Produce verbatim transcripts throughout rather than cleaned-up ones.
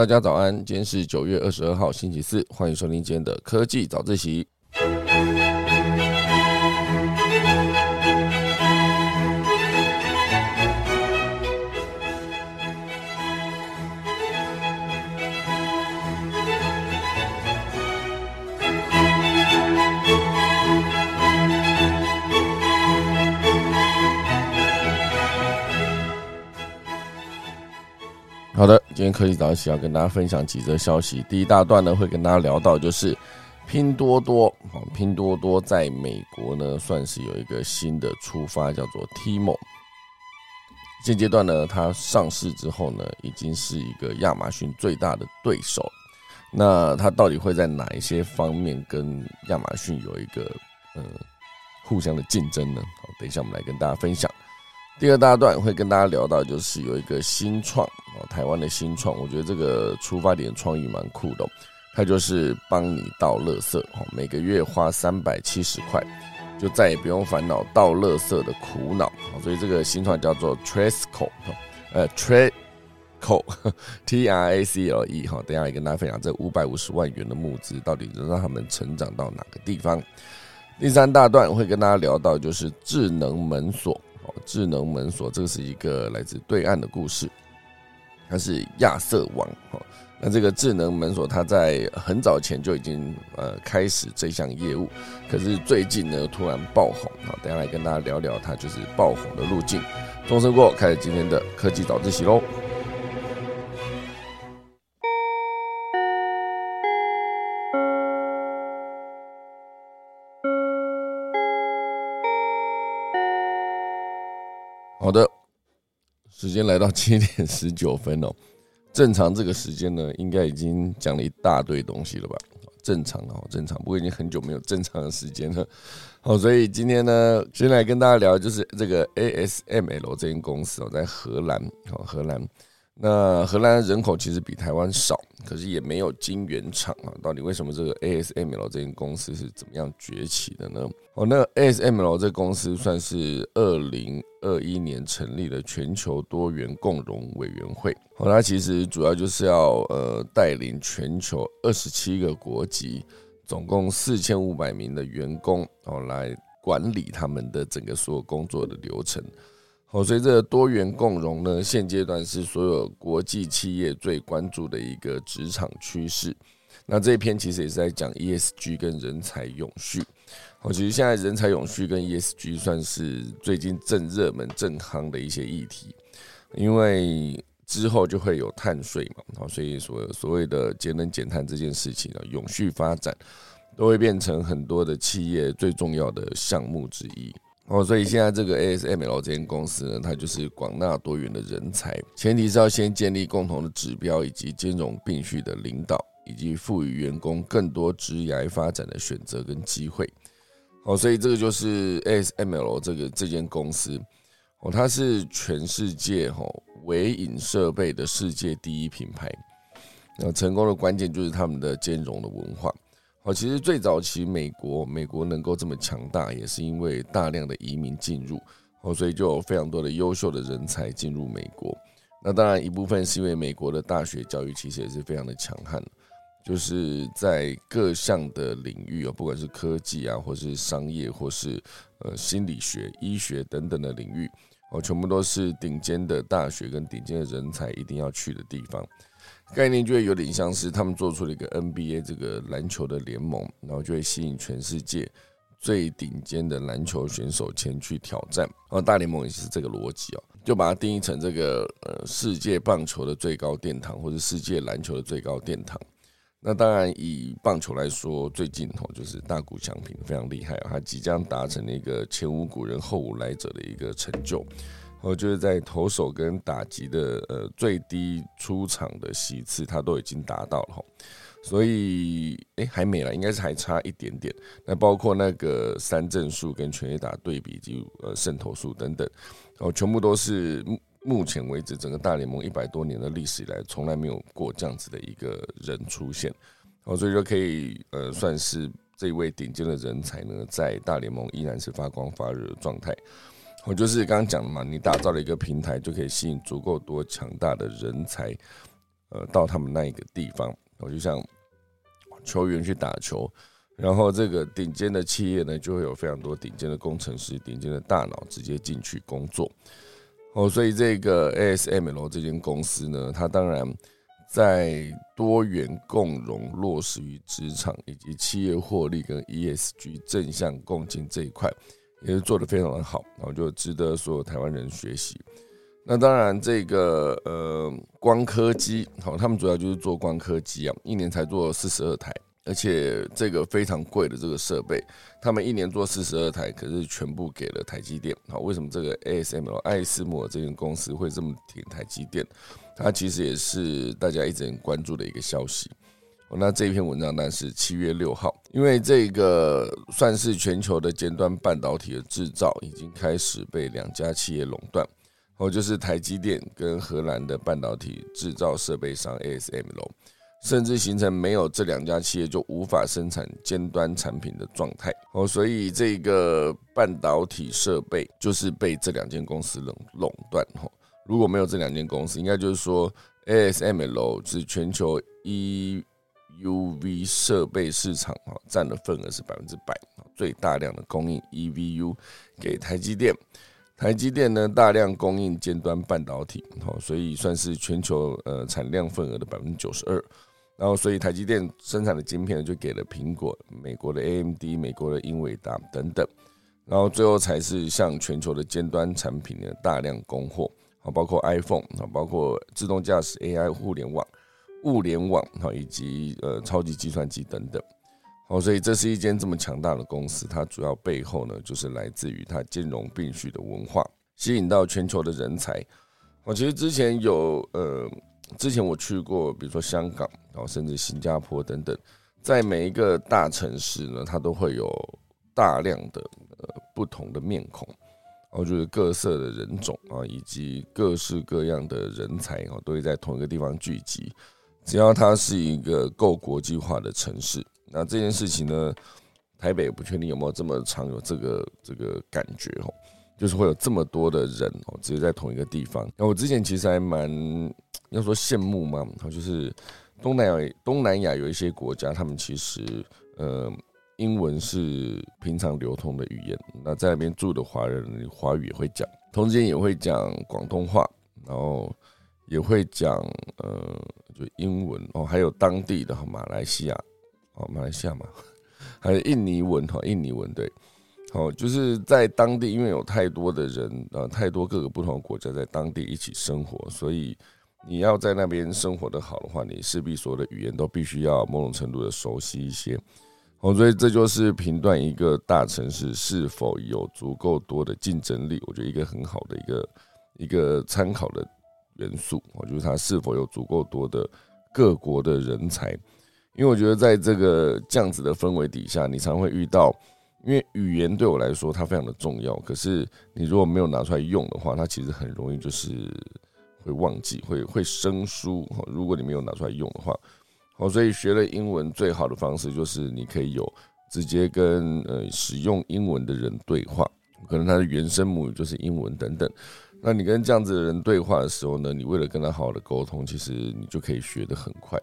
大家早安，今天是九月二十二号星期四，欢迎收听今天的科技早自习。好的，今天科技早起要跟大家分享几则消息。第一大段呢，会跟大家聊到就是拼多多，拼多多在美国呢算是有一个新的出发，叫做 Temu。现阶段呢，它上市之后呢，已经是一个亚马逊最大的对手。那它到底会在哪一些方面跟亚马逊有一个呃互相的竞争呢？好，等一下我们来跟大家分享。第二大段会跟大家聊到就是有一个新创，台湾的新创，我觉得这个出发点创意蛮酷的，它就是帮你倒垃圾，每个月花三百七十块，就再也不用烦恼倒垃圾的苦恼。所以这个新创叫做 Tracle， 呃 Tracle T R A C L E， 等一下来跟大家分享这五百五十万元的募资到底能让他们成长到哪个地方。第三大段会跟大家聊到就是智能门锁。智能门锁，这是一个来自对岸的故事，它是亚瑟王。那这个智能门锁它在很早前就已经呃开始这项业务，可是最近呢突然爆红。等一下来跟大家聊聊它就是爆红的路径。钟声过，开始今天的科技早自习咯。好的，时间来到七点十九分哦。正常这个时间呢，应该已经讲了一大堆东西了吧？正常哦，正常。不过已经很久没有正常的时间了。好，所以今天呢，先来跟大家聊就是这个 A S M L 这间公司哦，在荷兰。好，荷兰。那荷兰的人口其实比台湾少，可是也没有晶圆厂啊。到底为什么这个 A S M L 这间公司是怎么样崛起的呢？哦，那 A S M L 这公司算是二零二一年成立的全球多元共荣委员会。哦，它其实主要就是要呃带领全球二十七个国籍，总共四千五百名的员工哦来管理他们的整个所有工作的流程。好，所以这个多元共荣呢，现阶段是所有国际企业最关注的一个职场趋势。那这一篇其实也是在讲 E S G 跟人才永续。好，其实现在人才永续跟 E S G 算是最近正热门正夯的一些议题，因为之后就会有碳税嘛，所以所所谓的节能减碳这件事情啊，永续发展都会变成很多的企业最重要的项目之一。哦，所以现在这个 A S M L 这间公司呢，它就是广纳多元的人才，前提是要先建立共同的指标以及兼容并蓄的领导，以及赋予员工更多职涯发展的选择跟机会。哦，所以这个就是 A S M L 这个这间公司，哦，它是全世界哦微影设备的世界第一品牌。那成功的关键就是他们的兼容的文化。其实最早期美国美国能够这么强大，也是因为大量的移民进入，所以就有非常多的优秀的人才进入美国。那当然一部分是因为美国的大学教育其实也是非常的强悍，就是在各项的领域，不管是科技啊，或是商业，或是心理学、医学等等的领域，全部都是顶尖的大学跟顶尖的人才一定要去的地方。概念就会有点像是他们做出了一个 N B A 这个篮球的联盟，然后就会吸引全世界最顶尖的篮球选手前去挑战。然后大联盟也是这个逻辑哦，就把它定义成这个呃世界棒球的最高殿堂，或者世界篮球的最高殿堂。那当然以棒球来说，最近哦就是大谷翔平非常厉害，他即将达成了一个前无古人后无来者的一个成就。我就是在投手跟打击的呃最低出场的席次，他都已经达到了，所以哎、欸、还没了，应该是还差一点点。那包括那个三振数跟全垒打对比以及呃胜投数等等，哦，全部都是目前为止整个大联盟一百多年的历史以来从来没有过这样子的一个人出现，哦，所以就可以呃算是这位顶尖的人才呢，在大联盟依然是发光发热的状态。我就是刚刚讲的嘛，你打造了一个平台，就可以吸引足够多强大的人才，呃到他们那一个地方，就像球员去打球，然后这个顶尖的企业呢，就会有非常多顶尖的工程师、顶尖的大脑直接进去工作。哦，所以这个 A S M L 这间公司呢，它当然在多元共融、落实于职场以及企业获利跟 E S G 正向共进这一块，也是做得非常的好，然后就值得所有台湾人学习。那当然，这个呃光刻机，好，他们主要就是做光刻机啊，一年才做四十二台，而且这个非常贵的这个设备，他们一年做四十二台，可是全部给了台积电。好，为什么这个 A S M L 艾斯摩这间公司会这么挺台积电？它其实也是大家一直很关注的一个消息。那这一篇文章当然是七月六号，因为这个算是全球的尖端半导体的制造已经开始被两家企业垄断，就是台积电跟荷兰的半导体制造设备商 A S M L， 甚至形成没有这两家企业就无法生产尖端产品的状态。所以这个半导体设备就是被这两间公司垄断。如果没有这两间公司，应该就是说 A S M L 是全球 E U V 设备市场占的份额是 百分之百， 最大量的供应 E V U 给台积电。台积电呢，大量供应尖端半导体，所以算是全球呃产量份额的 百分之九十二。然后，所以台积电生产的晶片就给了苹果、美国的 A M D、美国的英伟达等等。然后最后才是向全球的尖端产品的大量供货，包括 iPhone， 包括自动驾驶、A I、互联网、物联网以及呃超级计算机等等。哦，所以这是一间这么强大的公司，它主要背后呢，就是来自于它兼容并蓄的文化，吸引到全球的人才。哦，其实之前有呃，之前我去过，比如说香港，然后甚至新加坡等等，在每一个大城市呢，它都会有大量的呃不同的面孔，哦，就是各色的人种啊，以及各式各样的人才哦，都会在同一个地方聚集。只要它是一个够国际化的城市。那这件事情呢，台北不确定有没有这么常有这个这个感觉哦，就是会有这么多的人哦，直接在同一个地方。那我之前其实还蛮要说羡慕嘛，就是东南亚东南亚有一些国家，他们其实呃英文是平常流通的语言，那在那边住的华人华语也会讲，同时也会讲广东话，然后也会讲呃就英文哦，还有当地的马来西亚。马来西亚嘛，还有印尼文，印尼文对，好，就是在当地，因为有太多的人，呃，太多各个不同的国家在当地一起生活，所以你要在那边生活的好的话，你势必所有的语言都必须要某种程度的熟悉一些，好，所以这就是评断一个大城市是否有足够多的竞争力，我觉得一个很好的一个一个参考的元素，就是它是否有足够多的各国的人才。因为我觉得在这个这样子的氛围底下，你常会遇到，因为语言对我来说它非常的重要，可是你如果没有拿出来用的话，它其实很容易就是会忘记，会会生疏。如果你没有拿出来用的话，好，所以学了英文最好的方式就是你可以有直接跟呃使用英文的人对话，可能他的原生母语就是英文等等。那你跟这样子的人对话的时候呢，你为了跟他好好的沟通，其实你就可以学得很快。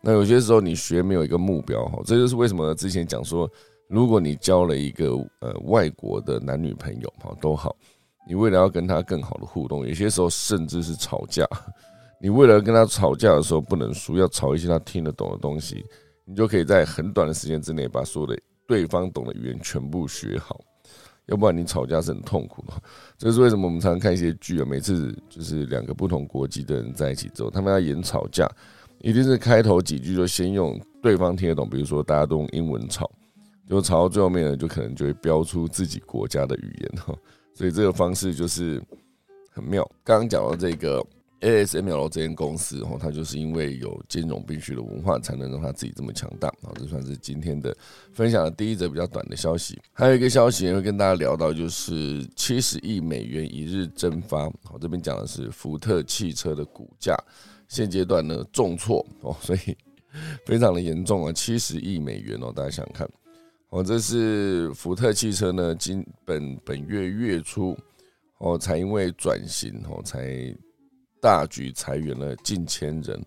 那有些时候你学没有一个目标，这就是为什么之前讲说，如果你交了一个呃外国的男女朋友都好，你为了要跟他更好的互动，有些时候甚至是吵架，你为了跟他吵架的时候不能输，要吵一些他听得懂的东西，你就可以在很短的时间之内把所有的对方懂的语言全部学好，要不然你吵架是很痛苦的。这是为什么我们常常看一些剧啊，每次就是两个不同国籍的人在一起之后，他们要演吵架。一定是开头几句就先用对方听得懂，比如说大家都用英文吵，就吵到最后面呢，就可能就会标出自己国家的语言，所以这个方式就是很妙。刚刚讲到这个 A S M L 这间公司，它就是因为有兼容并蓄的文化，才能让它自己这么强大。这算是今天的分享的第一则比较短的消息。还有一个消息也会跟大家聊到，就是七十亿美元一日蒸发。这边讲的是福特汽车的股价。现阶段呢重挫哦，所以非常的严重啊，七十亿美元哦，大家想想看哦，这是福特汽车呢，今本本月月初哦，才因为转型哦，才大举裁员了近千人，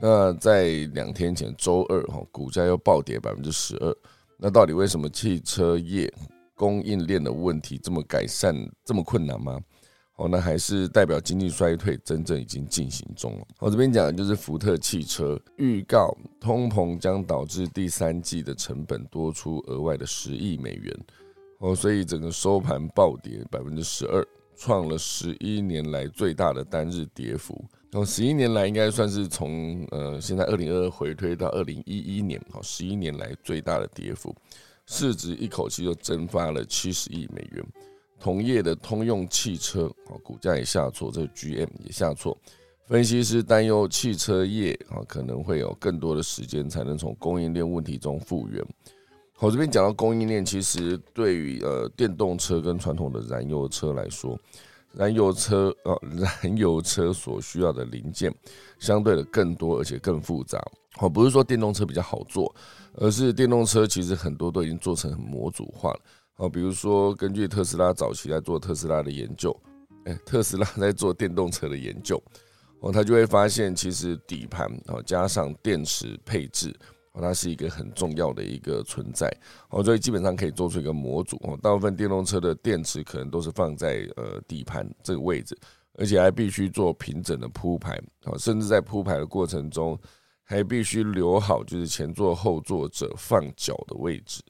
那在两天前周二股价又暴跌 百分之十二， 那到底为什么汽车业供应链的问题这么改善这么困难吗？那还是代表经济衰退真正已经进行中了。我这边讲的就是福特汽车预告通膨将导致第三季的成本多出额外的十亿美元，所以整个收盘暴跌 百分之十二， 创了十一年来最大的单日跌幅。十一年来应该算是从、呃、现在二零二二回推到二零一一年，十一年来最大的跌幅，市值一口气就蒸发了七十亿美元。同业的通用汽车股价也下挫，这个 G M 也下挫。分析师担忧汽车业可能会有更多的时间才能从供应链问题中复原。我这边讲到供应链，其实对于、呃、电动车跟传统的燃油车来说，燃油车、呃、燃油车所需要的零件相对的更多而且更复杂。不是说电动车比较好做，而是电动车其实很多都已经做成很模组化了。比如说根据特斯拉早期在做特斯拉的研究、欸、特斯拉在做电动车的研究，他就会发现其实底盘加上电池配置，它是一个很重要的一个存在，所以基本上可以做出一个模组。大部分电动车的电池可能都是放在底盘这个位置，而且还必须做平整的铺排，甚至在铺排的过程中还必须留好就是前座后座者放脚的位置。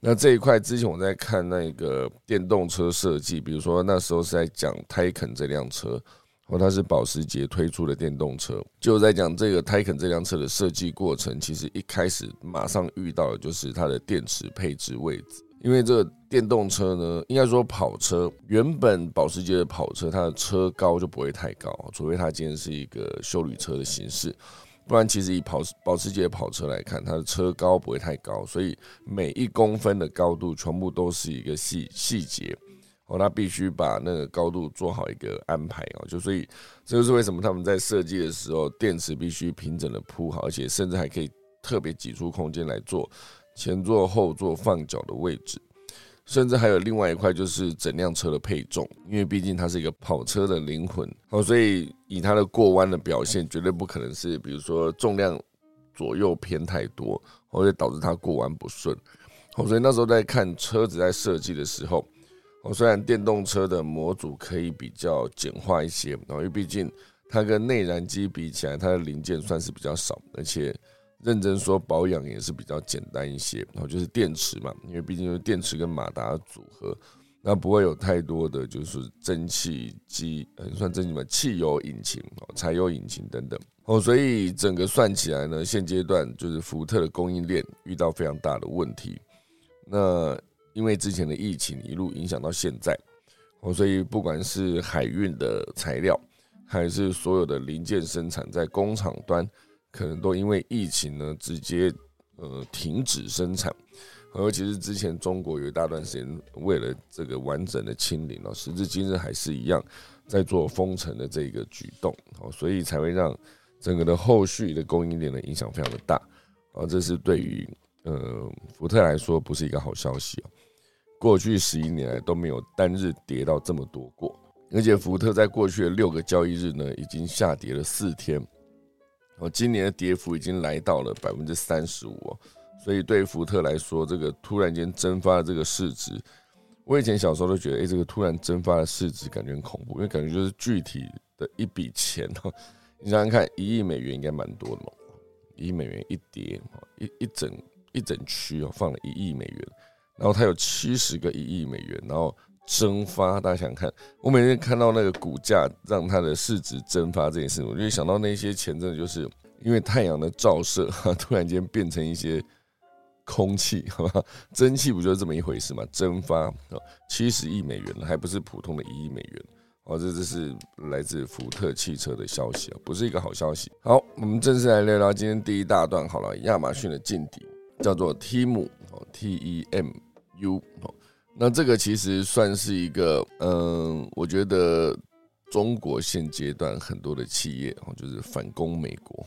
那这一块之前我在看那个电动车设计，比如说那时候是在讲 Taycan 这辆车，它是保时捷推出的电动车，就在讲这个 Taycan 这辆车的设计过程，其实一开始马上遇到的就是它的电池配置位置。因为这个电动车呢，应该说跑车，原本保时捷的跑车它的车高就不会太高，除非它今天是一个休旅车的形式，不然其实以保时捷跑车来看，它的车高不会太高，所以每一公分的高度全部都是一个细节，它必须把那个高度做好一个安排，就所以这就是为什么他们在设计的时候，电池必须平整的铺好，而且甚至还可以特别挤出空间来做前座后座放脚的位置。甚至还有另外一块就是整辆车的配重，因为毕竟它是一个跑车的灵魂，所以以它的过弯的表现绝对不可能是比如说重量左右偏太多，或者导致它过弯不顺。所以那时候在看车子在设计的时候，虽然电动车的模组可以比较简化一些，因为毕竟它跟内燃机比起来，它的零件算是比较少，而且认真说保养也是比较简单一些，就是电池嘛，因为毕竟就是电池跟马达组合，那不会有太多的就是蒸汽机，算蒸汽嘛，汽油引擎、柴油引擎等等，所以整个算起来呢，现阶段就是福特的供应链遇到非常大的问题。那因为之前的疫情一路影响到现在，所以不管是海运的材料，还是所有的零件生产在工厂端，可能都因为疫情呢直接、呃、停止生产。而其实之前中国有一大段时间为了这个完整的清零，时至今日还是一样在做封城的这个举动，所以才会让整个的后续的供应链的影响非常的大。这是对于、呃、福特来说不是一个好消息，过去十一年来都没有单日跌到这么多过，而且福特在过去的六个交易日呢已经下跌了四天，今年的跌幅已经来到了 百分之三十五， 所以对福特来说，这个突然间蒸发的这个市值，我以前小时候都觉得、欸、这个突然蒸发的市值感觉很恐怖，因为感觉就是具体的一笔钱，你想想看，一亿美元应该蛮多的嘛，一亿美元一跌 一, 一整一整区放了一亿美元，然后它有七十个一亿美元，然后蒸发，大家想看，我每天看到那个股价让它的市值蒸发这件事，我就想到那些钱真的就是因为太阳的照射、啊、突然间变成一些空气，好吧，蒸汽不就是这么一回事嘛？蒸发七十亿美元，还不是普通的一亿美元、啊、这就是来自福特汽车的消息、啊、不是一个好消息。好，我们正式来聊聊今天第一大段好了，亚马逊的劲敌叫做 Temu， T E M U，那这个其实算是一个，嗯，我觉得中国现阶段很多的企业就是反攻美国，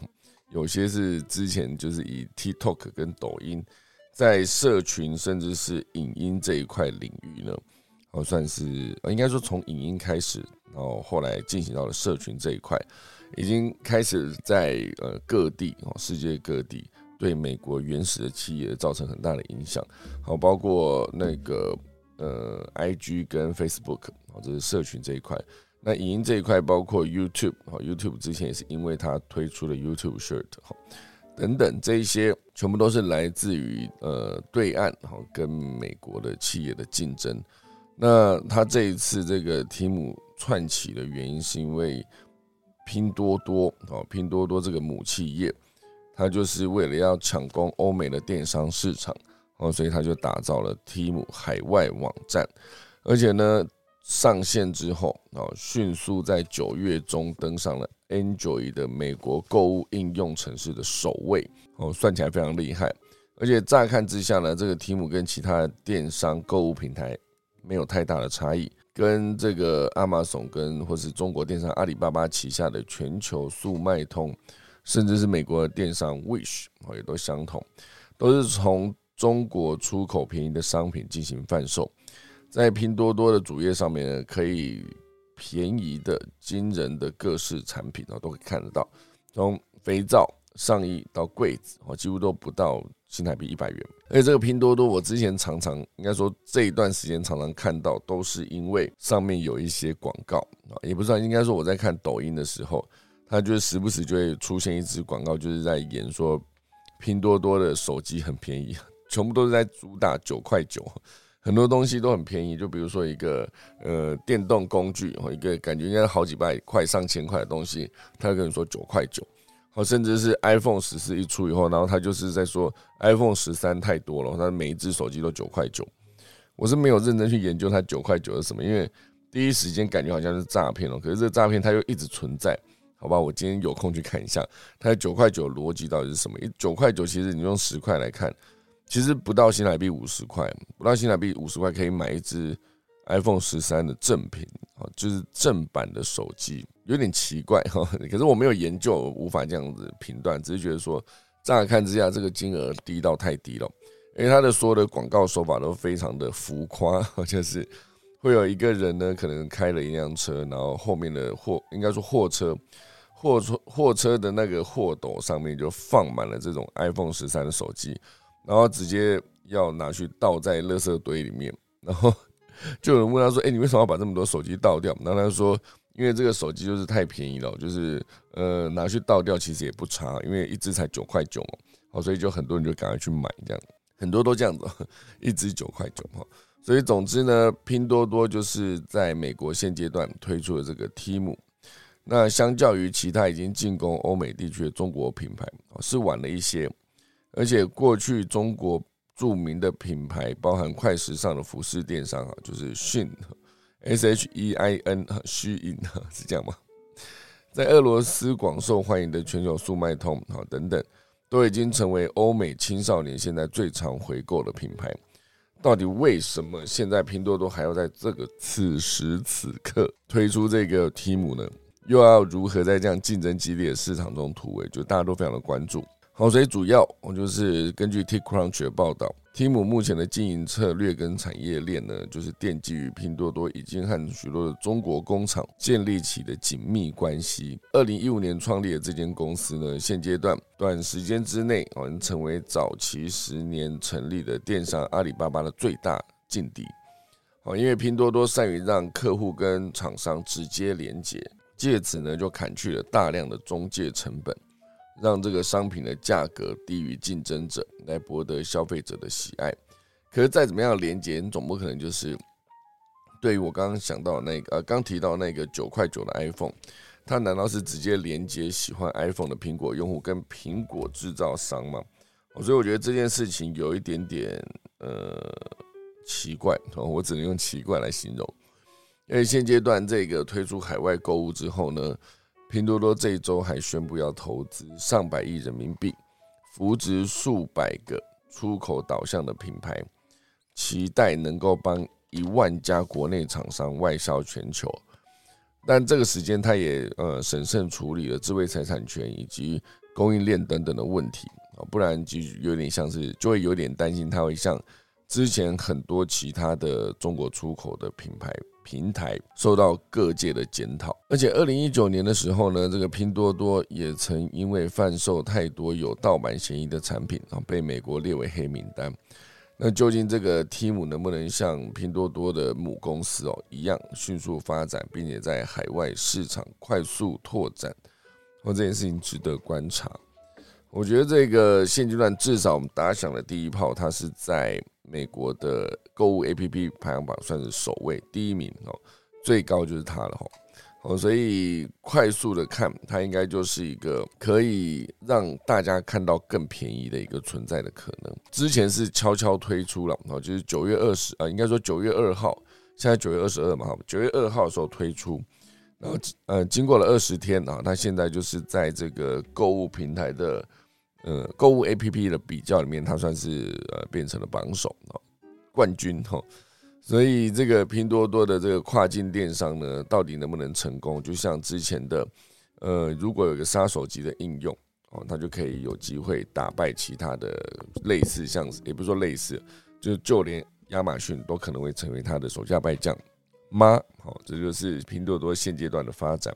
有些是之前就是以 TikTok 跟抖音在社群甚至是影音这一块领域呢，算是应该说从影音开始，然后后来进行到了社群这一块，已经开始在呃各地世界各地对美国原始的企业造成很大的影响，好，包括那个呃 I G 跟 Facebook， 这是社群这一块。那影音这一块包括 YouTube， YouTube 之前也是因为它推出了 YouTube Short 等等，这一些全部都是来自于呃对岸跟美国的企业的竞争。那他这一次这个题目串起的原因是因为拼多多，拼多多这个母企业，它就是为了要抢攻欧美的电商市场，所以它就打造了 Temu 海外网站，而且呢上线之后迅速在九月中登上了 Android 的美国购物应用程式的首位，算起来非常厉害。而且乍看之下呢，这个 Temu 跟其他的电商购物平台没有太大的差异，跟这个 Amazon 跟或是中国电商阿里巴巴旗下的全球速卖通，甚至是美国的电商 WISH 也都相同，都是从中国出口便宜的商品进行贩售。在拼多多的主页上面呢，可以便宜的惊人的各式产品都可以看得到，从肥皂上衣到柜子几乎都不到新台币一百元。而且这个拼多多我之前常常应该说这一段时间常常看到，都是因为上面有一些广告，也不算，应该说我在看抖音的时候，它就时不时就会出现一支广告，就是在演说拼多多的手机很便宜，全部都是在主打九块九，很多东西都很便宜，就比如说一个呃电动工具，一个感觉应该好几百块上千块的东西，他跟你说九块九，甚至是 iPhone 十四一出以后，然后他就是在说 iPhone 十三太多了，他每一只手机都九块九。我是没有认真去研究他九块九是什么，因为第一时间感觉好像是诈骗，可是这个诈骗它又一直存在，好吧，我今天有空去看一下它的九块九的逻辑到底是什么。九块九其实你用十块来看，其实不到新台币五十块，不到新台币五十块可以买一支 iPhone 十三的正品，就是正版的手机，有点奇怪，可是我没有研究，我无法这样子评断，只是觉得说乍看之下这个金额低到太低了，因为他的所有的广告手法都非常的浮夸，就是会有一个人呢可能开了一辆车，然后后面的货，应该说货车货货车的那个货斗上面就放满了这种 iPhone 十三的手机，然后直接要拿去倒在垃圾堆里面，然后就有人问他说：“哎，你为什么要把这么多手机倒掉？”然后他说：“因为这个手机就是太便宜了，就是呃拿去倒掉其实也不差，因为一只才九块九嘛，所以就很多人就赶快去买这样，很多都这样子，一只九块九嘛。所以总之呢，拼多多就是在美国现阶段推出了这个 Temu，那相较于其他已经进攻欧美地区的中国品牌，是晚了一些。”而且过去中国著名的品牌，包含快时尚的服饰电商，就是 SHEIN， S H E I N， SHEIN 是这样吗？在俄罗斯广受欢迎的全球速卖通等等，都已经成为欧美青少年现在最常回购的品牌。到底为什么现在拼多多还要在这个此时此刻推出这个 Temu 呢？又要如何在这样竞争激烈的市场中突围？就大家都非常的关注。好，所以主要就是根据 TechCrunch 的报道， Temu 目前的经营策略跟产业链呢，就是奠基于拼多多已经和许多的中国工厂建立起的紧密关系。二零一五年创立的这间公司呢，现阶段短时间之内成为早期十年成立的电商阿里巴巴的最大劲敌，因为拼多多善于让客户跟厂商直接连结，借此呢就砍去了大量的中介成本，让这个商品的价格低于竞争者，来博得消费者的喜爱。可是再怎么样的连结，你总不可能就是对于我刚刚想到那个，呃，刚提到那个九块九的 iPhone， 它难道是直接连接喜欢 iPhone 的苹果用户跟苹果制造商吗？所以我觉得这件事情有一点点呃奇怪，我只能用奇怪来形容。因为现阶段这个推出海外购物之后呢，拼多多这一周还宣布要投资上百亿人民币，扶植数百个出口导向的品牌，期待能够帮一万家国内厂商外销全球。但这个时间，他也呃审慎处理了智慧财产权以及供应链等等的问题，不然就有点像是就会有点担心，他会像之前很多其他的中国出口的品牌平台受到各界的检讨，而且二零一九年的时候呢，这个拼多多也曾因为贩售太多有盗版嫌疑的产品被美国列为黑名单。那究竟这个 Temu 能不能像拼多多的母公司一样迅速发展，并且在海外市场快速拓展，这件事情值得观察。我觉得这个现阶段至少我们打响的第一炮，它是在美国的购物 A P P 排行榜算是首位第一名，最高就是它了，所以快速的看它应该就是一个可以让大家看到更便宜的一个存在的可能。之前是悄悄推出了，就是九月二十啊，应该说九月二号，现在九月二十二嘛，九月二号的时候推出，然后呃经过了二十天啊，它现在就是在这个购物平台的呃，购物 A P P 的比较里面，它算是、呃、变成了榜首、哦、冠军、哦、所以这个拼多多的这个跨境电商呢，到底能不能成功？就像之前的，呃，如果有一个杀手级的应用、哦、它就可以有机会打败其他的类似，像也不是说类似，就就连亚马逊都可能会成为它的手下败将吗？好、哦，这就是拼多多现阶段的发展。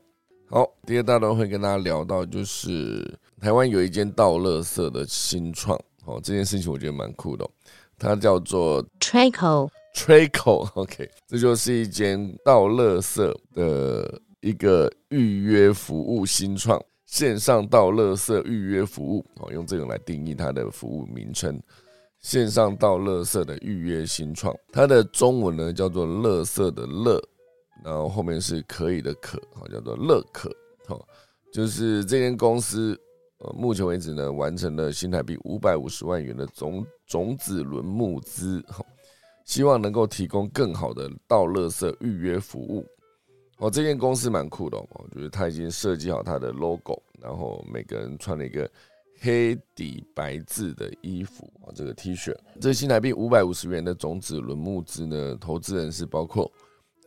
好，第二大段会跟大家聊到，就是台湾有一间倒垃圾的新创、哦、这件事情我觉得蛮酷的、哦、它叫做 Tracle Tracle OK， 这就是一间倒垃圾的一个预约服务新创，线上倒垃圾预约服务、哦、用这个来定义它的服务名称，线上倒垃圾的预约新创，它的中文呢叫做垃圾的垃，然后后面是可以的可，叫做乐可，就是这间公司目前为止呢完成了新台币五百五十万元的 种, 种子轮募资，希望能够提供更好的倒垃圾预约服务。这间公司蛮酷的，我觉得他已经设计好他的 logo， 然后每个人穿了一个黑底白字的衣服，这个 T 恤。这新台币五百五十元的种子轮募资呢，投资人是包括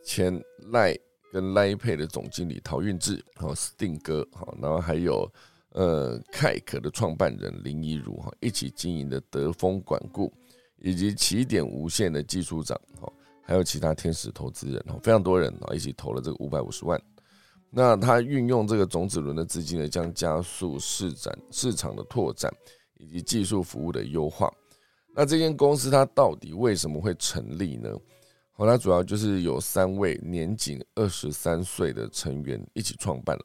前赖跟赖配的总经理陶运志，好斯定哥，好，然后还有呃凯可的创办人林怡如，好，一起经营的德丰管顾，以及起点无限的技术长，好，还有其他天使投资人，好，非常多人一起投了这个五百五十万。那他运用这个种子轮的资金呢，将加速市展市场的拓展以及技术服务的优化。那这间公司它到底为什么会成立呢？它主要就是有三位年仅二十三岁的成员一起创办了，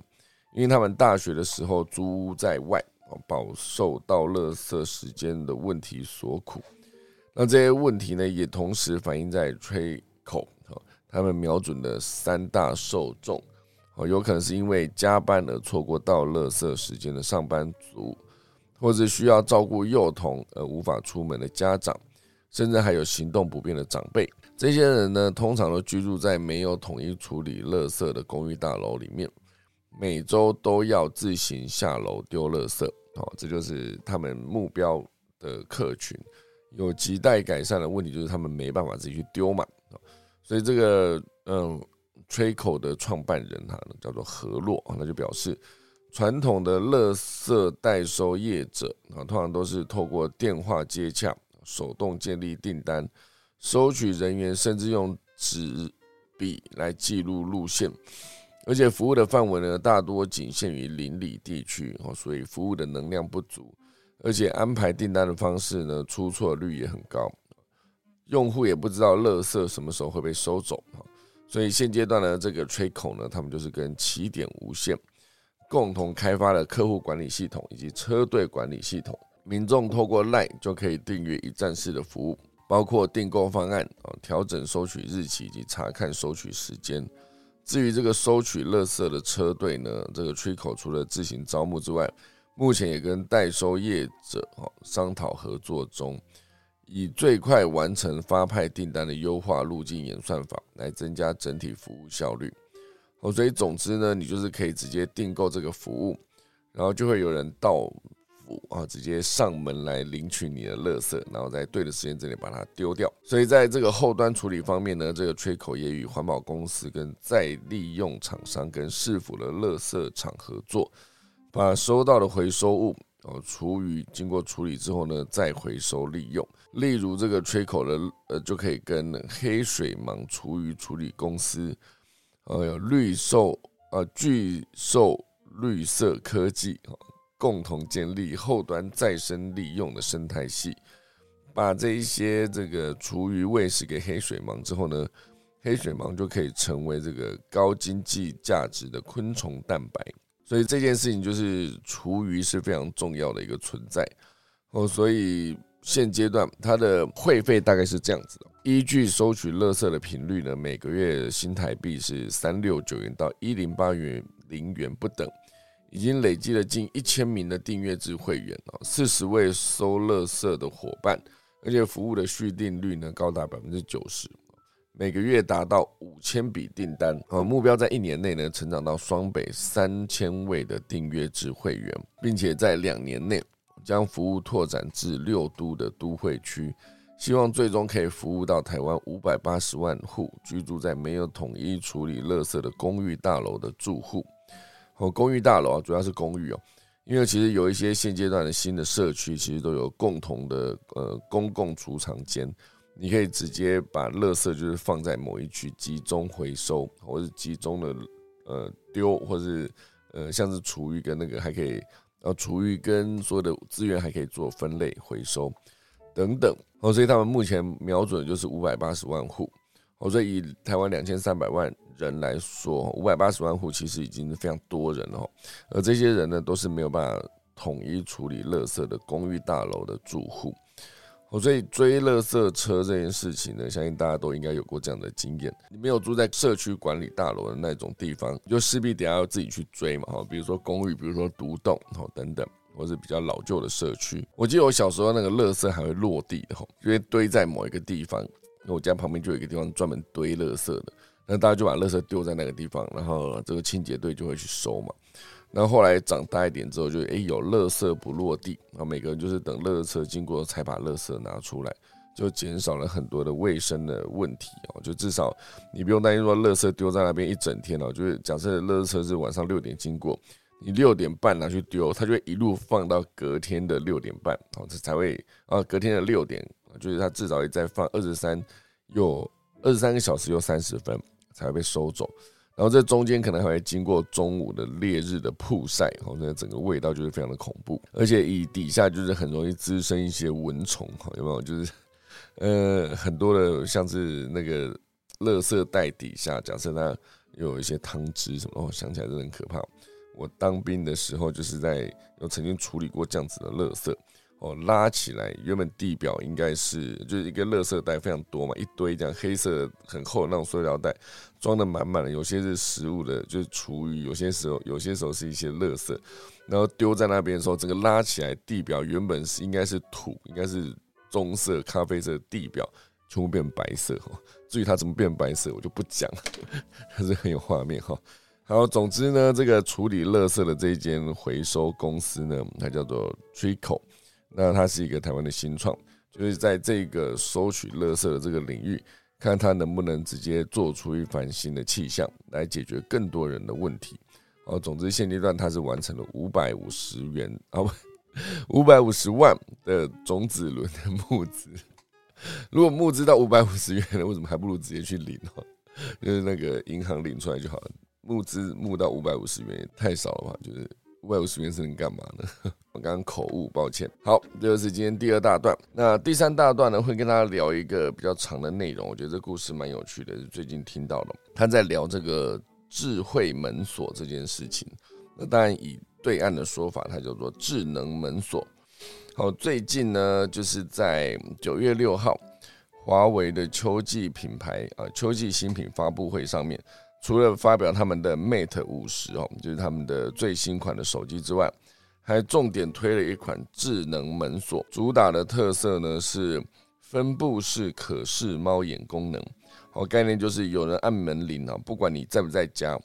因为他们大学的时候租屋在外，饱受到垃圾时间的问题所苦。那这些问题呢，也同时反映在Tracle，他们瞄准的三大受众，有可能是因为加班而错过到垃圾时间的上班族，或者需要照顾幼童而无法出门的家长，甚至还有行动不便的长辈。这些人呢，通常都居住在没有统一处理垃圾的公寓大楼里面，每周都要自行下楼丢垃圾、哦、这就是他们目标的客群。有亟待改善的问题就是他们没办法自己去丢嘛、哦、所以这个嗯 Tracle 的创办人、啊、叫做何洛，他就表示，传统的垃圾代收业者、啊、通常都是透过电话接洽，手动建立订单，收取人员甚至用纸笔来记录路线，而且服务的范围呢，大多仅限于邻里地区，所以服务的能量不足，而且安排订单的方式呢，出错率也很高，用户也不知道垃圾什么时候会被收走。所以现阶段呢，这个 Tracle 呢，他们就是跟起点无限共同开发了客户管理系统以及车队管理系统，民众透过 LINE 就可以订阅一站式的服务，包括订购方案、调整收取日期以及查看收取时间。至于这个收取垃圾的车队呢，这个 Tracle 除了自行招募之外，目前也跟代收业者商讨合作中，以最快完成发派订单的优化路径演算法来增加整体服务效率。所以总之呢，你就是可以直接订购这个服务，然后就会有人到直接上门来领取你的垃圾，然后在对的时间这里把它丢掉。所以在这个后端处理方面呢，这个 Tracle 也与环保公司跟再利用厂商跟市府的垃圾厂合作，把收到的回收物哦，厨余经过处理之后呢，再回收利用。例如这个 Tracle 的呃，就可以跟黑水虻厨余处理公司，呃，绿兽呃巨兽绿色科技、哦、共同建立后端再生利用的生态系，把这一些这个厨余喂食给黑水虻之后呢，黑水虻就可以成为这个高经济价值的昆虫蛋白。所以这件事情就是厨余是非常重要的一个存在、哦、所以现阶段它的会费大概是这样子的，依据收取垃圾的频率呢，每个月新台币是三百六十九元到一百零八元零元不等，已经累积了近一千名的订阅制会员，四十位收垃圾的伙伴，而且服务的续订率呢高达 百分之九十，每个月达到五千笔订单，目标在一年内呢成长到双北三千位的订阅制会员，并且在两年内将服务拓展至六都的都会区，希望最终可以服务到台湾五百八十万户居住在没有统一处理垃圾的公寓大楼的住户。公寓大楼主要是公寓哦，因为其实有一些现阶段的新的社区，其实都有共同的呃公共储藏间。你可以直接把垃圾就是放在某一区集中回收，或是集中的呃丢，或是呃像是厨余跟那个还可以，然后厨余跟所有的资源还可以做分类回收等等。哦，所以他们目前瞄准的就是五百八十万户。哦，所以以台湾两千三百万人来说，五百八十万户其实已经非常多人了。而这些人呢，都是没有办法统一处理垃圾的公寓大楼的住户。所以追垃圾车这件事情呢，相信大家都应该有过这样的经验。你没有住在社区管理大楼的那种地方，就势必得要自己去追嘛，比如说公寓，比如说独栋等等，或是比较老旧的社区。我记得我小时候那个垃圾还会落地的，因为堆在某一个地方，我家旁边就有一个地方专门堆垃圾的，那大家就把垃圾丢在那个地方，然后这个清洁队就会去收嘛。那后来长大一点之后就，就哎有垃圾不落地，然后每个人就是等垃圾车经过才把垃圾拿出来，就减少了很多的卫生的问题哦。就至少你不用担心说垃圾丢在那边一整天哦。就是假设垃圾车是晚上六点经过，你六点半拿去丢，它就会一路放到隔天的六点半哦，这才会啊隔天的六点，就是它至少也再放二十三又二十三个小时又三十分才会被收走。然后这中间可能还会经过中午的烈日的曝晒，整个味道就是非常的恐怖，而且以底下就是很容易滋生一些蚊虫，有没有？就是呃很多的像是那个垃圾袋底下，假设它有一些汤汁什么，我、哦、想起来真的很可怕。我当兵的时候就是在有曾经处理过这样子的垃圾，哦拉起来，原本地表应该是就是一个垃圾袋非常多嘛，一堆这样黑色很厚的那种塑料袋。装的满满的，有些是食物的，就是厨余；有些时候，有些时候是一些垃圾，然后丢在那边的时候，整个拉起来，地表原本是应该是土，应该是棕色、咖啡色的地表，全部变白色。至于它怎么变白色，我就不讲了，还是很有画面哈。好，总之呢，这个处理垃圾的这一间回收公司呢，它叫做 Tracle， 那它是一个台湾的新创，就是在这个收取垃圾的这个领域。看他能不能直接做出一番新的气象来解决更多人的问题。哦，总之现阶段他是完成了五百五十元啊不五百五十万的种子轮的募资。如果募资到五百五十元了，为什么还不如直接去领哦？就是那个银行领出来就好了。募资募到五百五十元也太少了吧，就是五百五十元是能干嘛呢？我刚刚口误，抱歉。好，这就是今天第二大段。那第三大段呢，会跟大家聊一个比较长的内容。我觉得这故事蛮有趣的，是最近听到的。他在聊这个智慧门锁这件事情。那当然，以对岸的说法，它叫做智能门锁。好，最近呢，就是在九月六号，华为的秋季品牌啊，秋季新品发布会上面。除了发表他们的 Mate 五十，就是他们的最新款的手机之外，还重点推了一款智能门锁，主打的特色呢是分布式可视猫眼功能。概念就是有人按门铃，不管你在不在家，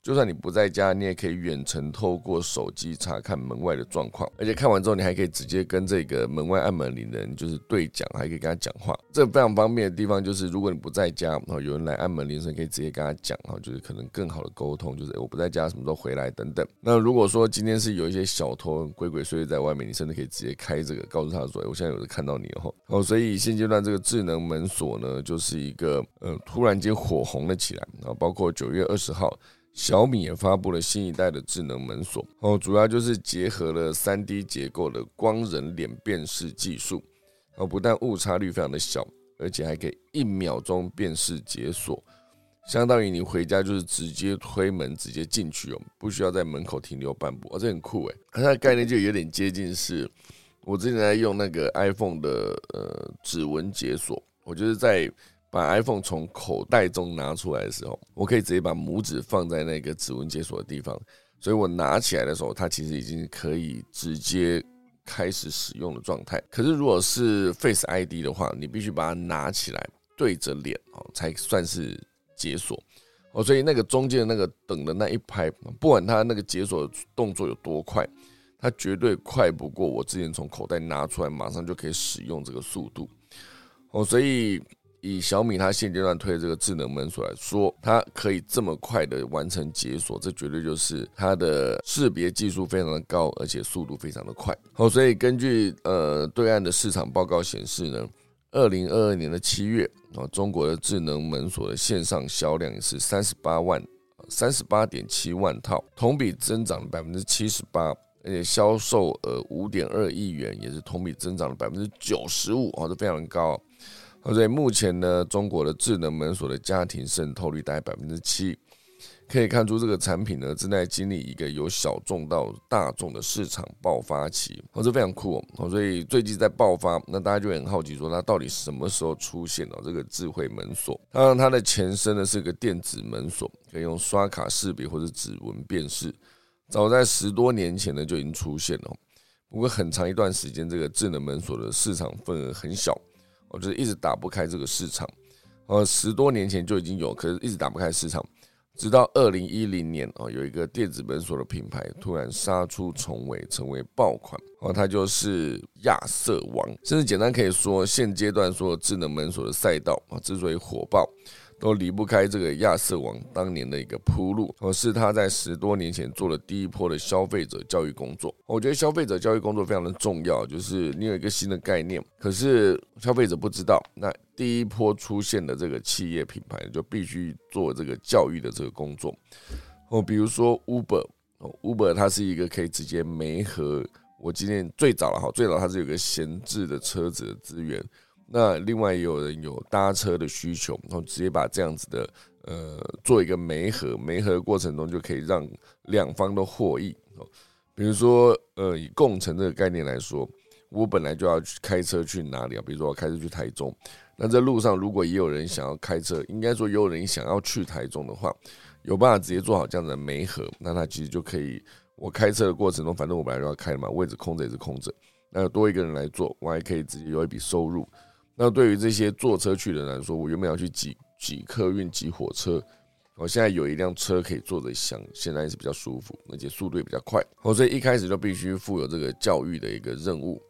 就算你不在家，你也可以远程透过手机查看门外的状况，而且看完之后你还可以直接跟这个门外按门铃的人就是对讲，还可以跟他讲话。这非常方便的地方就是如果你不在家，有人来按门铃，所以可以直接跟他讲，就是可能更好的沟通，就是我不在家什么时候回来等等。那如果说今天是有一些小偷鬼鬼祟祟在外面，你甚至可以直接开这个告诉他说我现在有看到你了。所以现阶段这个智能门锁呢就是一个、呃、突然间火红了起来，包括九月二十号小米也发布了新一代的智能门锁，主要就是结合了 三 D 结构的光人脸辨识技术，不但误差率非常的小，而且还可以一秒钟辨识解锁，相当于你回家就是直接推门直接进去，不需要在门口停留半步、哦、这很酷耶。它的概念就有点接近是我之前在用那个 iPhone 的、呃、指纹解锁，我就是在把 iPhone 从口袋中拿出来的时候，我可以直接把拇指放在那个指纹解锁的地方，所以我拿起来的时候它其实已经可以直接开始使用的状态。可是如果是 Face I D 的话，你必须把它拿起来对着脸才算是解锁，所以那个中间的那个等的那一拍，不管它那个解锁的动作有多快，它绝对快不过我之前从口袋拿出来马上就可以使用这个速度。所以以小米它现阶段推这个智能门锁来说，它可以这么快的完成解锁，这绝对就是它的识别技术非常的高，而且速度非常的快。好，所以根据呃对岸的市场报告显示呢，二零二二年的七月，中国的智能门锁的线上销量是三十八点七万套，同比增长了 百分之七十八， 而且销售额 五点二亿元，也是同比增长了 百分之九十五， 这非常高。所以目前呢，中国的智能门锁的家庭渗透率大概 百分之七， 可以看出这个产品呢正在经历一个由小众到大众的市场爆发期，哦，这非常酷哦。所以最近在爆发，那大家就很好奇说它到底什么时候出现哦这个智慧门锁。当然它的前身呢是个电子门锁，可以用刷卡识别或者指纹辨识，早在十多年前呢就已经出现了。不过很长一段时间这个智能门锁的市场份额很小，就是一直打不开这个市场，呃，十多年前就已经有，可是一直打不开市场，直到二零一零年，有一个电子门锁的品牌突然杀出重围，成为爆款，它就是亚瑟王。甚至简单可以说，现阶段所有智能门锁的赛道之所以火爆，都离不开这个亚瑟王当年的一个铺路，是他在十多年前做了第一波的消费者教育工作。我觉得消费者教育工作非常的重要，就是你有一个新的概念，可是消费者不知道，那第一波出现的这个企业品牌就必须做这个教育的这个工作。比如说 Uber， Uber 它是一个可以直接媒合，我今天最早了，最早它是有个闲置的车子的资源，那另外也有人有搭车的需求，然后直接把这样子的呃做一个媒合，媒合过程中就可以让两方都获益。比如说呃以共乘这个概念来说，我本来就要开车去哪里啊？比如说我开车去台中，那在路上如果也有人想要开车，应该说也有人想要去台中的话，有办法直接做好这样的媒合，那他其实就可以，我开车的过程中，反正我本来就要开嘛，位置空着也是空着，那多一个人来做，我还可以直接有一笔收入。那对于这些坐车去的人来说，我原本要去挤挤客运、挤火车，我现在有一辆车可以坐着想，现在是比较舒服，而且速度也比较快。所以一开始就必须负有这个教育的一个任务，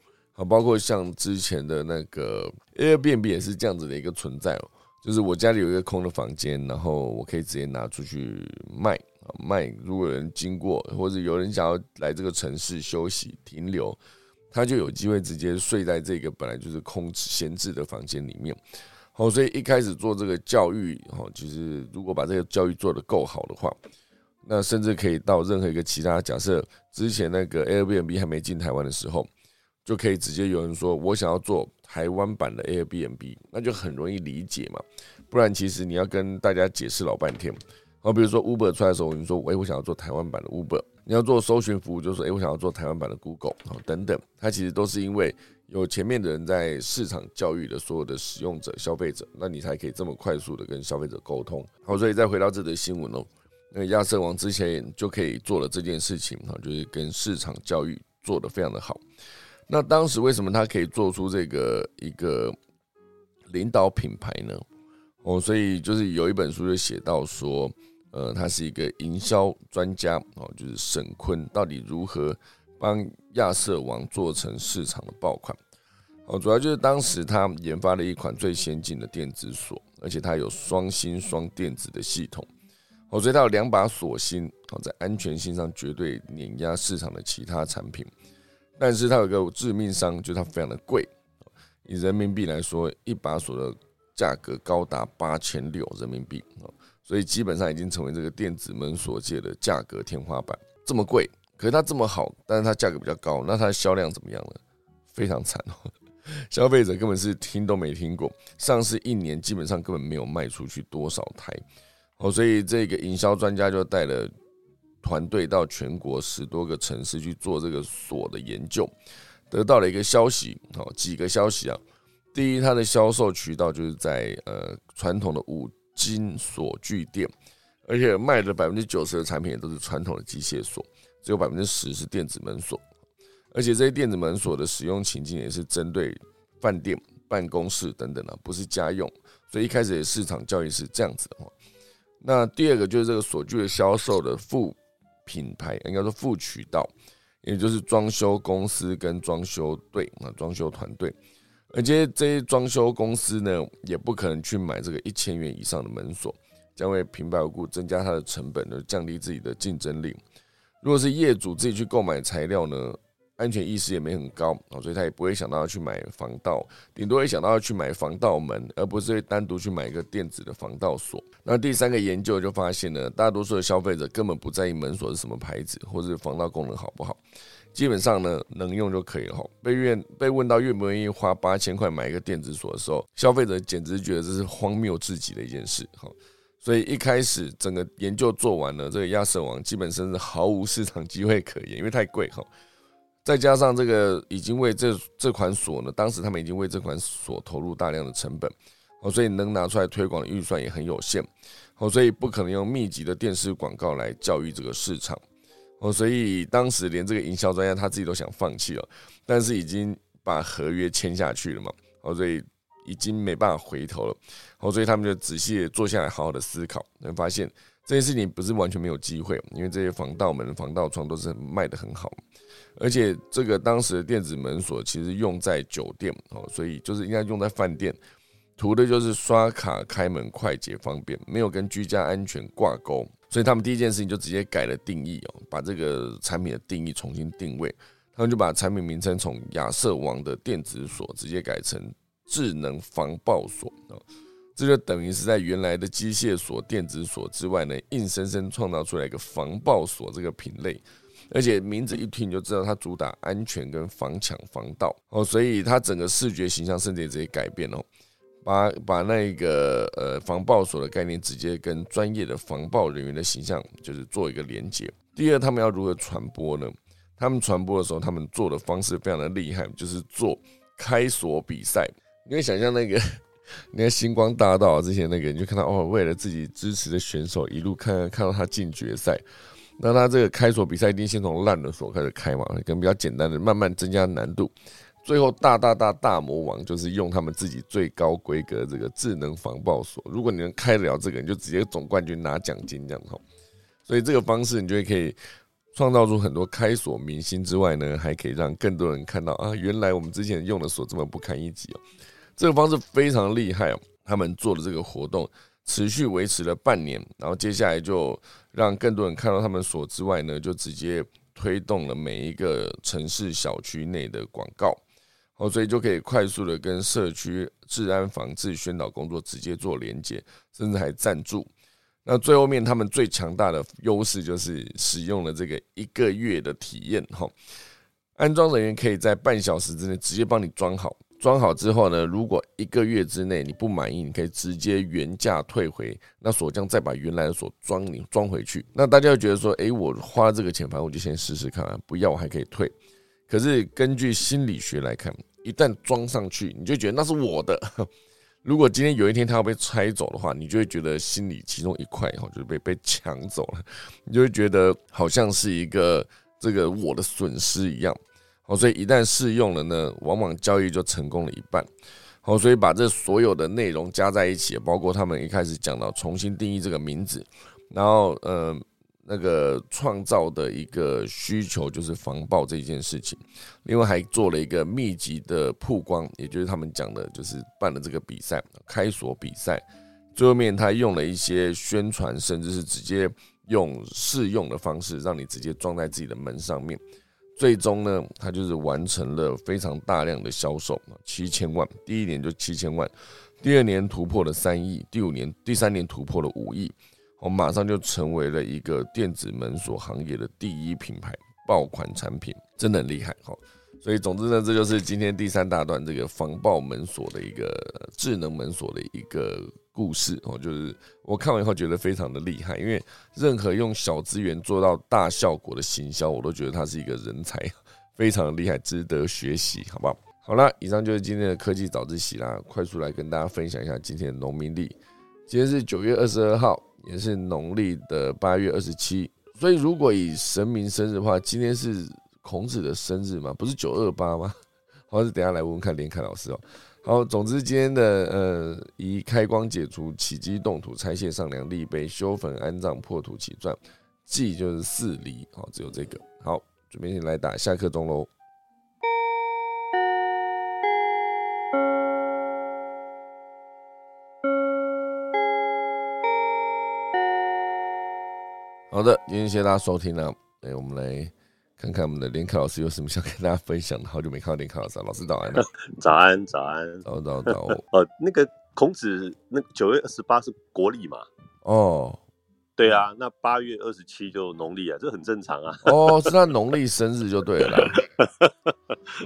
包括像之前的那个 Airbnb 也是这样子的一个存在，就是我家里有一个空的房间，然后我可以直接拿出去卖卖。如果有人经过，或者有人想要来这个城市休息停留，他就有机会直接睡在这个本来就是空闲置的房间里面。所以一开始做这个教育，就是如果把这个教育做得够好的话，那甚至可以到任何一个其他，假设之前那个 Airbnb 还没进台湾的时候，就可以直接有人说我想要做台湾版的 Airbnb， 那就很容易理解嘛。不然其实你要跟大家解释老半天。比如说 Uber 出来的时候，你说、欸、我想要做台湾版的 Uber， 你要做搜寻服务就说、欸、我想要做台湾版的 Google 等等，它其实都是因为有前面的人在市场教育的所有的使用者消费者，那你才可以这么快速的跟消费者沟通。好，所以再回到这则新闻哦，那亚瑟王之前就可以做了这件事情，就是跟市场教育做得非常的好。那当时为什么他可以做出这个一个领导品牌呢？哦，所以就是有一本书就写到说，呃，他是一个营销专家，就是沈坤，到底如何帮亚瑟王做成市场的爆款。主要就是当时他研发了一款最先进的电子锁，而且它有双芯双电子的系统，所以它有两把锁芯，在安全性上绝对碾压市场的其他产品。但是它有一个致命伤，就是它非常的贵，以人民币来说，一把锁的价格高达八千六人民币，所以基本上已经成为这个电子门锁界的价格天花板。这么贵，可是它这么好，但是它价格比较高，那它的销量怎么样呢？非常惨哦。消费者根本是听都没听过，上市一年基本上根本没有卖出去多少台，所以这个营销专家就带了团队到全国十多个城市去做这个锁的研究，得到了一个消息，几个消息啊。第一，它的销售渠道就是在呃传统的五金锁具店，而且卖的 百分之九十 的产品也都是传统的机械锁，只有 百分之十 是电子门锁。而且这些电子门锁的使用情境也是针对饭店、办公室等等、啊、不是家用，所以一开始的市场教育是这样子的。那第二个就是这个锁具的销售的副品牌，应该说副渠道，也就是装修公司跟装修队、装修团队。而且这些装修公司呢，也不可能去买这个一千元以上的门锁，将会平白无故增加它的成本，降低自己的竞争力。如果是业主自己去购买材料呢？安全意识也没很高，所以他也不会想到要去买防盗，顶多会想到要去买防盗门，而不是会单独去买一个电子的防盗锁。那第三个研究就发现了，大多数的消费者根本不在意门锁是什么牌子，或是防盗功能好不好，基本上呢能用就可以了。被问到愿不愿意花八千块买一个电子锁的时候，消费者简直觉得这是荒谬至极的一件事。所以一开始整个研究做完了，这个亚瑟王基本上是毫无市场机会可言，因为太贵。再加上这个已经为 这, 这款锁呢，当时他们已经为这款锁投入大量的成本，所以能拿出来推广的预算也很有限，所以不可能用密集的电视广告来教育这个市场，所以当时连这个营销专家他自己都想放弃了，但是已经把合约签下去了嘛，所以已经没办法回头了，所以他们就仔细的坐下来好好的思考，能发现这件事情不是完全没有机会，因为这些防盗门、防盗窗都是卖得很好，而且这个当时的电子门锁其实用在酒店，所以就是应该用在饭店，图的就是刷卡开门快捷方便，没有跟居家安全挂钩，所以他们第一件事情就直接改了定义，把这个产品的定义重新定位，他们就把产品名称从亚瑟王的电子锁直接改成智能防爆锁。这就等于是在原来的机械锁、电子锁之外呢，硬生生创造出来一个防爆锁这个品类，而且名字一听就知道它主打安全跟防抢防盗、哦、所以它整个视觉形象甚至也直接改变了、哦，把把那个呃防爆锁的概念直接跟专业的防爆人员的形象就是做一个连结。第二，他们要如何传播呢？他们传播的时候，他们做的方式非常的厉害，就是做开锁比赛。你会想象那个。你看星光大道之前那个，你就看到哦，为了自己支持的选手一路看看到他进决赛，那他这个开锁比赛一定先从烂的锁开始开嘛，跟比较简单的慢慢增加难度，最后大大大大魔王就是用他们自己最高规格的这个智能防爆锁，如果你能开得了这个，你就直接总冠军拿奖金这样。所以这个方式你就会可以创造出很多开锁明星之外呢，还可以让更多人看到啊，原来我们之前用的锁这么不堪一击哦。这个方式非常厉害、哦、他们做的这个活动持续维持了半年，然后接下来就让更多人看到他们所之外呢，就直接推动了每一个城市小区内的广告、哦、所以就可以快速的跟社区治安防治宣导工作直接做连结，甚至还赞助。那最后面他们最强大的优势就是使用了这个一个月的体验、哦、安装人员可以在半小时之内直接帮你装好，装好之后呢，如果一个月之内你不满意，你可以直接原价退回，那锁匠再把原来的锁装你装回去。那大家就觉得说，哎，我花这个钱，反正我就先试试看、啊，不要我还可以退。可是根据心理学来看，一旦装上去，你就觉得那是我的。如果今天有一天它要被拆走的话，你就会觉得心里其中一块就是被被抢走了，你就会觉得好像是一个这个我的损失一样。所以一旦试用了呢，往往交易就成功了一半。所以把这所有的内容加在一起，包括他们一开始讲到重新定义这个名字，然后呃那个创造的一个需求就是防爆这件事情，另外还做了一个密集的曝光，也就是他们讲的就是办了这个比赛，开锁比赛，最后面他用了一些宣传，甚至是直接用试用的方式让你直接装在自己的门上面，最终呢他就是完成了非常大量的销售，七千万，第一年就七千万，第二年突破了三亿，第五年第三年突破了五亿，我马上就成为了一个电子门锁行业的第一品牌，爆款产品，真的很厉害。所以总之呢，这就是今天第三大段这个防爆门锁的一个智能门锁的一个故事，就是我看完以后觉得非常的厉害，因为任何用小资源做到大效果的行销，我都觉得他是一个人才，非常厉害，值得学习，好不好？好啦，以上就是今天的科技早自习啦，快速来跟大家分享一下今天的农民历。今天是九月二十二号，也是农历的八月二十七，所以如果以神明生日的话，今天是孔子的生日嘛，不是九二八吗？好，等一下来问问看连凯老师哦。好，总之今天的呃，宜开光解除、起基动土、拆卸上梁、立碑、修坟、安葬、破土起篆，祭就是四礼，好，只有这个。好，准备先来打下课钟喽。好的，今天谢谢大家收听啊，欸、我们来看看我们的连凯老师有什么想跟大家分享的。好久没看到连凯老师，老师早安、啊。早安，早安，早早早。呃，那个孔子，那九月二十八是国历嘛？哦，对啊，那八月二十七就农历啊，这很正常啊。哦，是他农历生日就对了。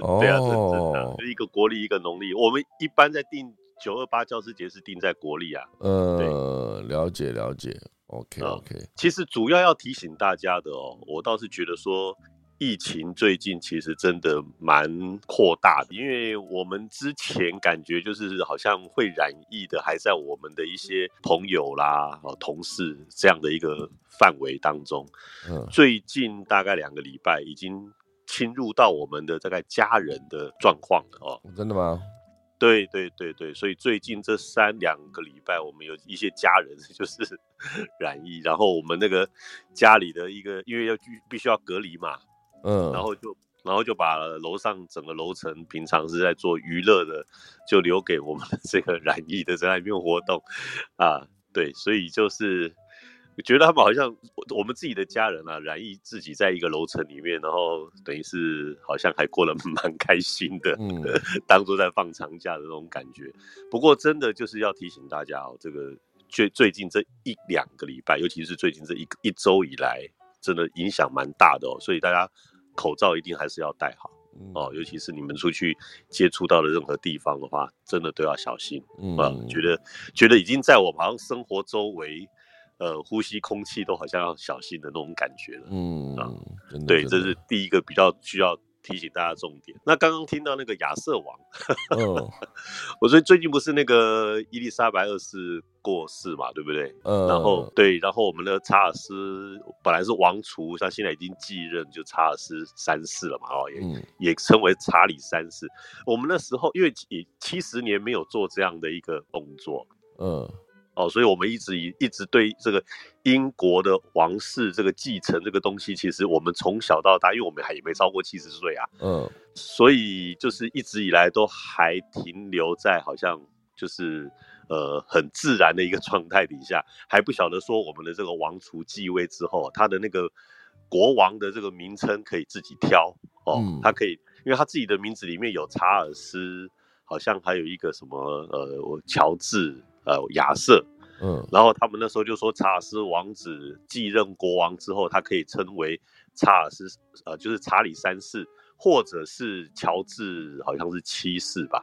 哦，对啊，这很正常，就一个国历一个农历。我们一般在定九二八教师节是定在国历啊。呃，了解了解。OK OK，、嗯、其实主要要提醒大家的哦，我倒是觉得说，疫情最近其实真的蛮扩大的，因为我们之前感觉就是好像会染疫的还在我们的一些朋友啦、同事这样的一个范围当中，嗯、最近大概两个礼拜已经侵入到我们的大概家人的状况了哦。真的吗？对对对对，所以最近这三两个礼拜，我们有一些家人就是染疫，然后我们那个家里的一个，因为要必须要隔离嘛，嗯，然后就然后就把楼上整个楼层平常是在做娱乐的，就留给我们这个染疫的在那边活动啊，对，所以就是觉得他们好像我们自己的家人啊，染疫自己在一个楼层里面，然后等于是好像还过得蛮开心的，嗯、当作在放长假的那种感觉。不过真的就是要提醒大家哦，这个最最近这一两个礼拜，尤其是最近这一一周以来，真的影响蛮大的哦，所以大家口罩一定还是要戴好。哦，尤其是你们出去接触到的任何地方的话，真的都要小心。嗯，啊、觉得觉得已经在我好像生活周围。呃，呼吸空气都好像要小心的那种感觉了，嗯，啊、对，这是第一个比较需要提醒大家的重点。那刚刚听到那个亚瑟王，哦、我最最近不是那个伊丽莎白二世过世嘛，对不对？嗯、然后对，然后我们的查尔斯本来是王储，他现在已经继任就查尔斯三世了嘛，哦，也、嗯、也称为查理三世。我们那时候因为七十年没有做这样的一个动作，嗯。哦，所以我们一直一直对这个英国的王室这个继承这个东西，其实我们从小到大，因为我们还也没超过七十岁啊，嗯，所以就是一直以来都还停留在好像就是呃很自然的一个状态底下，还不晓得说我们的这个王储继位之后，他的那个国王的这个名称可以自己挑哦，嗯、他可以，因为他自己的名字里面有查尔斯，好像还有一个什么呃乔治。呃，亚瑟，嗯，然后他们那时候就说，查尔斯王子继任国王之后，他可以称为查尔斯，呃，就是查理三世，或者是乔治，好像是七世吧，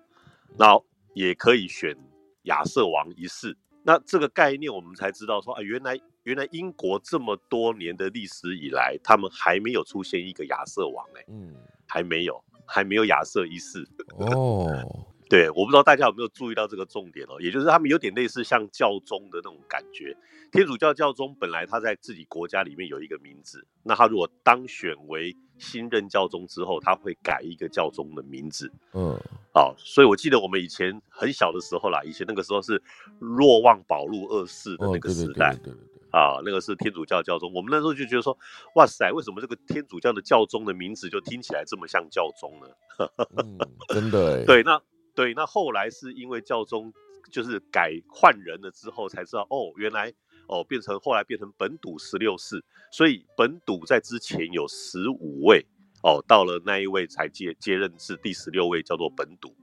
那也可以选亚瑟王一世。那这个概念，我们才知道说，啊，原来原来英国这么多年的历史以来，他们还没有出现一个亚瑟王，欸，嗯，还没有，还没有亚瑟一世。哦。对，我不知道大家有没有注意到这个重点哦，也就是他们有点类似像教宗的那种感觉。天主教教宗本来他在自己国家里面有一个名字，那他如果当选为新任教宗之后，他会改一个教宗的名字。嗯，好，所以我记得我们以前很小的时候啦，以前那个时候是若望保禄二世的那个时代。哦，对对对对对对。啊，那个是天主教教宗。我们那时候就觉得说，哇塞，为什么这个天主教的教宗的名字就听起来这么像教宗呢？嗯、真的、欸。对，那对，那后来是因为教宗就是改换人了之后才知道，哦，原来哦变成后来变成本笃十六世，所以本笃在之前有十五位，哦，到了那一位才接接任至第十六位叫做本笃。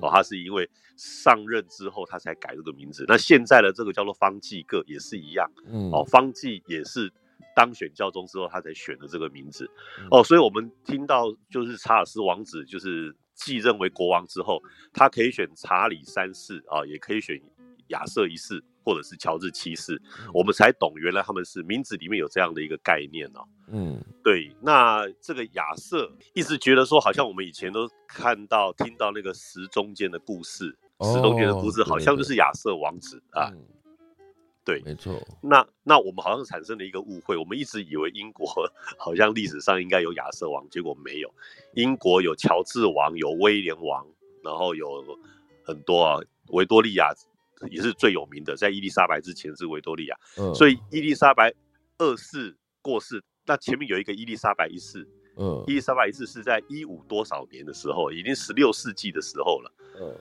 哦，他是因为上任之后他才改这个名字。那现在的这个叫做方济各也是一样，哦，方济也是当选教宗之后他才选的这个名字。哦，所以我们听到就是查尔斯王子就是继任为国王之后，他可以选查理三世啊，也可以选亚瑟一世，或者是乔治七世，我们才懂原来他们是名字里面有这样的一个概念哦。嗯，对，那这个亚瑟一直觉得说，好像我们以前都看到、听到那个石中间的故事，哦、石中间的故事好像就是亚瑟王子啊。嗯，对，没错。那那我们好像产生了一个误会，我们一直以为英国好像历史上应该有亚瑟王，结果没有。英国有乔治王，有威廉王，然后有很多啊，维多利亚。也是最有名的，在伊丽莎白之前是维多利亚，嗯、所以伊丽莎白二世过世，那前面有一个伊丽莎白一世，嗯、伊丽莎白一世是在一五多少年的时候，已经十六世纪的时候了，嗯，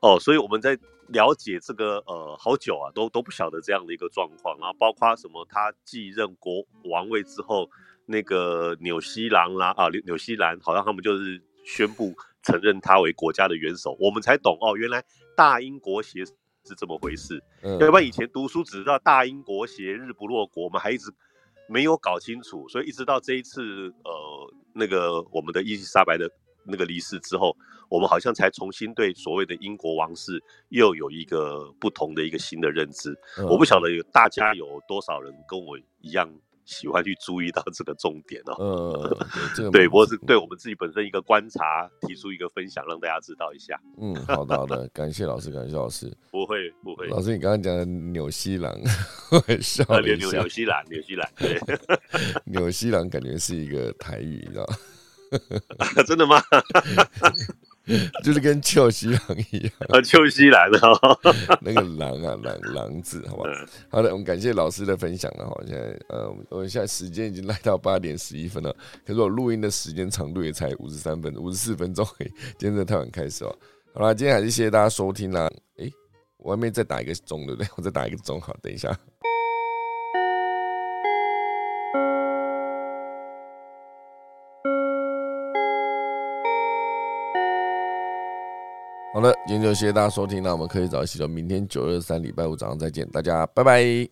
哦，所以我们在了解这个呃好久啊，都都不晓得这样的一个状况，然后包括什么，他继任国王位之后，那个纽西兰啦啊，纽西兰好像他们就是宣布承认他为国家的元首，我们才懂哦，原来大英国协。是这么回事，要不然以前读书只知道大英国协日不落国，我们还一直没有搞清楚，所以一直到这一次呃那个我们的伊丽莎白的那个离世之后，我们好像才重新对所谓的英国王室又有一个不同的一个新的认知。嗯、我不晓得大家有多少人跟我一样喜欢去注意到这个重点哦。嗯，对，对，不过是对我们自己本身一个观察，提出一个分享，让大家知道一下。嗯，好的，好的，感谢老师，感谢老师。不会，不会。老师，你刚刚讲的纽西兰，我笑了一下。纽、啊、西兰，纽西兰，对，纽西兰感觉是一个台语，你知道？啊、真的吗？就是跟旧西郎一样啊，旧西郎哦，那个郎啊，郎郎字，好吧。嗯、好的，我们感谢老师的分享了哈。现在呃，我们现在时间已经来到八点十一分了，可是我录音的时间长度也才五十三分、五十四分钟而已。今天真的太晚开始哦。好啦，今天还是谢谢大家收听啦。哎、欸，我还没再打一个钟，对不对？我再打一个钟，好，等一下。好了，今天就谢谢大家收听，那我们科技早起了，明天九二三礼拜五早上再见，大家拜拜。